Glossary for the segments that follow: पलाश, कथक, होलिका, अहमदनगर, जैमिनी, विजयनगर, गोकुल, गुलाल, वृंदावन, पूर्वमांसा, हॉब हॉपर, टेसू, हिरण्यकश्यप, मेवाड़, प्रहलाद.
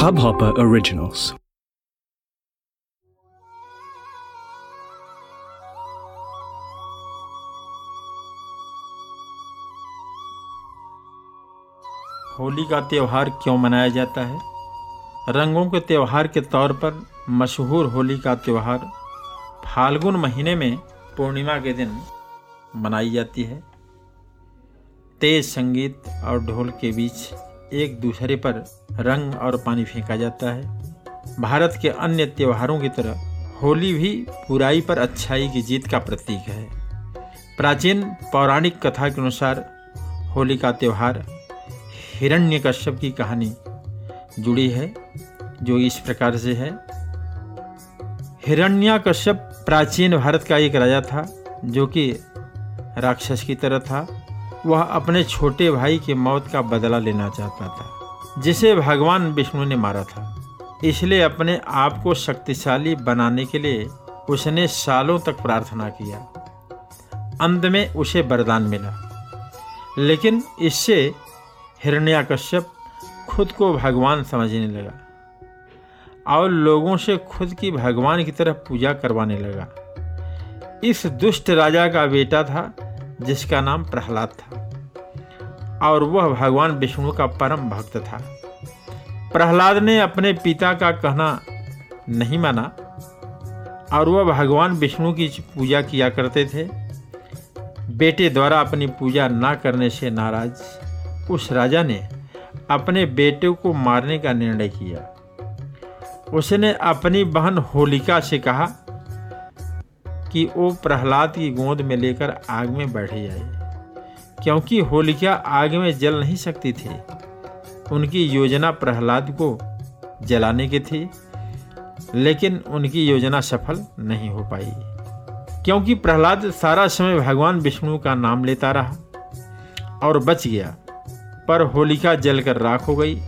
हॉब हॉपर originals. Holi का त्यौहार क्यों मनाया जाता है? रंगों के त्यौहार के तौर पर मशहूर होली का त्यौहार फाल्गुन महीने में पूर्णिमा के दिन मनाई जाती है। तेज संगीत और ढोल के बीच एक दूसरे पर रंग और पानी फेंका जाता है। भारत के अन्य त्योहारों की तरह होली भी बुराई पर अच्छाई की जीत का प्रतीक है। प्राचीन पौराणिक कथा के अनुसार होली का त्यौहार हिरण्यकश्यप की कहानी जुड़ी है, जो इस प्रकार से है। हिरण्यकश्यप प्राचीन भारत का एक राजा था जो कि राक्षस की तरह था। वह अपने छोटे भाई की मौत का बदला लेना चाहता था, जिसे भगवान विष्णु ने मारा था। इसलिए अपने आप को शक्तिशाली बनाने के लिए उसने सालों तक प्रार्थना किया। अंत में उसे वरदान मिला, लेकिन इससे हिरण्यकश्यप खुद को भगवान समझने लगा और लोगों से खुद की भगवान की तरह पूजा करवाने लगा। इस दुष्ट राजा का बेटा था जिसका नाम प्रहलाद था और वह भगवान विष्णु का परम भक्त था। प्रहलाद ने अपने पिता का कहना नहीं माना और वह भगवान विष्णु की पूजा किया करते थे। बेटे द्वारा अपनी पूजा ना करने से नाराज उस राजा ने अपने बेटे को मारने का निर्णय किया। उसने अपनी बहन होलिका से कहा कि वो प्रहलाद की गोद में लेकर आग में बैठ जाए, क्योंकि होलिका आग में जल नहीं सकती थी। उनकी योजना प्रहलाद को जलाने की थी, लेकिन उनकी योजना सफल नहीं हो पाई, क्योंकि प्रहलाद सारा समय भगवान विष्णु का नाम लेता रहा और बच गया। पर होलिका जलकर राख हो गई।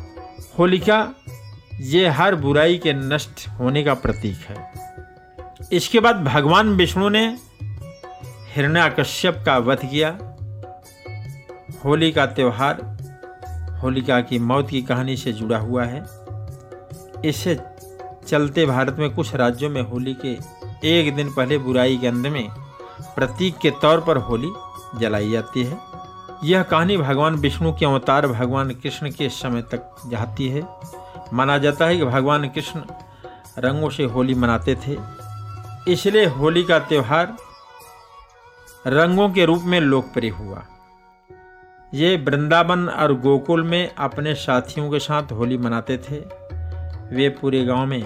होलिका ये हर बुराई के नष्ट होने का प्रतीक है। इसके बाद भगवान विष्णु ने हिरण्यकश्यप का वध किया। होली का त्यौहार होलिका की मौत की कहानी से जुड़ा हुआ है। इससे चलते भारत में कुछ राज्यों में होली के एक दिन पहले बुराई के अंत में प्रतीक के तौर पर होली जलाई जाती है। यह कहानी भगवान विष्णु के अवतार भगवान कृष्ण के समय तक जाती है। माना जाता है कि भगवान कृष्ण रंगों से होली मनाते थे, इसलिए होली का त्यौहार रंगों के रूप में लोकप्रिय हुआ। ये वृंदावन और गोकुल में अपने साथियों के साथ होली मनाते थे। वे पूरे गांव में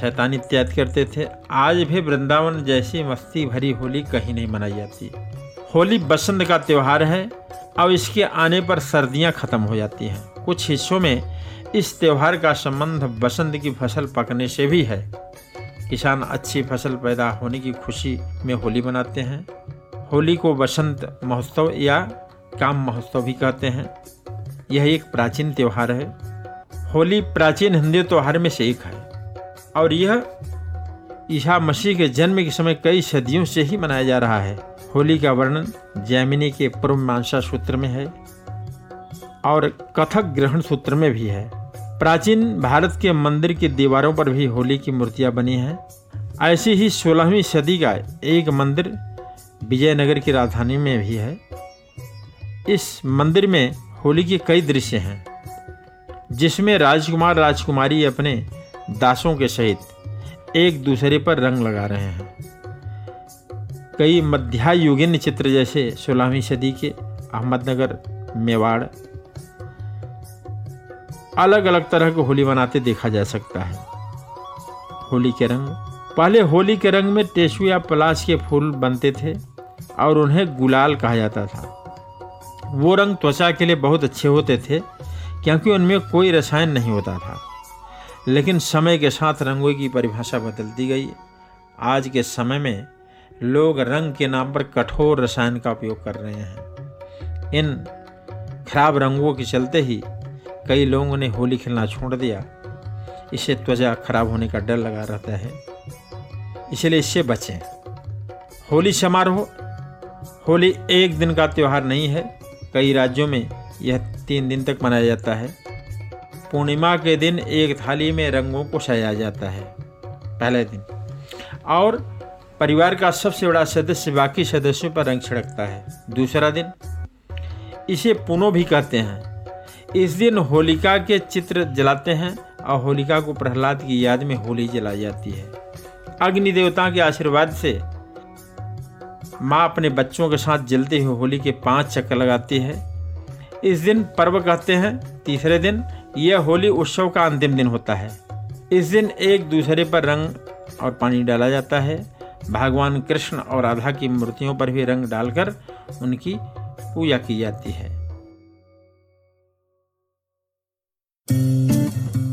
शैतानी त्याग करते थे। आज भी वृंदावन जैसी मस्ती भरी होली कहीं नहीं मनाई जाती। होली बसंत का त्यौहार है और इसके आने पर सर्दियां खत्म हो जाती हैं। कुछ हिस्सों में इस त्यौहार का संबंध बसंत की फसल पकने से भी है। किसान अच्छी फसल पैदा होने की खुशी में होली मनाते हैं। होली को बसंत महोत्सव या काम महोत्सव भी कहते हैं। यह एक प्राचीन त्यौहार है। होली प्राचीन हिंदू त्यौहार में से एक है और यह ईसा मसीह के जन्म के समय कई सदियों से ही मनाया जा रहा है। होली का वर्णन जैमिनी के पूर्वमांसा सूत्र में है और कथक ग्रहण सूत्र में भी है। प्राचीन भारत के मंदिर की दीवारों पर भी होली की मूर्तियां बनी हैं। ऐसी ही 16वीं सदी का एक मंदिर विजयनगर की राजधानी में भी है। इस मंदिर में होली के कई दृश्य हैं, जिसमें राजकुमार राजकुमारी अपने दासों के सहित एक दूसरे पर रंग लगा रहे हैं। कई मध्ययुगीन चित्र जैसे 16वीं सदी के अहमदनगर, मेवाड़ अलग अलग तरह की होली बनाते देखा जा सकता है। होली के रंग, पहले होली के रंग में टेसू या पलाश के फूल बनते थे और उन्हें गुलाल कहा जाता था। वो रंग त्वचा के लिए बहुत अच्छे होते थे क्योंकि उनमें कोई रसायन नहीं होता था। लेकिन समय के साथ रंगों की परिभाषा बदलती गई। आज के समय में लोग रंग के नाम पर कठोर रसायन का उपयोग कर रहे हैं। इन खराब रंगों के चलते ही कई लोगों ने होली खेलना छोड़ दिया। इससे त्वचा खराब होने का डर लगा रहता है, इसलिए इससे बचें। होली समारोह, होली एक दिन का त्यौहार नहीं है। कई राज्यों में यह 3 दिन तक मनाया जाता है। पूर्णिमा के दिन एक थाली में रंगों को सजाया जाता है पहले दिन, और परिवार का सबसे बड़ा सदस्य बाकी सदस्यों पर रंग छिड़कता है दूसरा दिन। इसे पुनो भी कहते हैं। इस दिन होलिका के चित्र जलाते हैं और होलिका को प्रहलाद की याद में होली जलाई जाती है। अग्नि देवता के आशीर्वाद से माँ अपने बच्चों के साथ जलते हुए होली के 5 चक्कर लगाती है। इस दिन पर्व कहते हैं। तीसरे दिन यह होली उत्सव का अंतिम दिन होता है। इस दिन एक दूसरे पर रंग और पानी डाला जाता है। भगवान कृष्ण और राधा की मूर्तियों पर भी रंग डालकर उनकी पूजा की जाती है।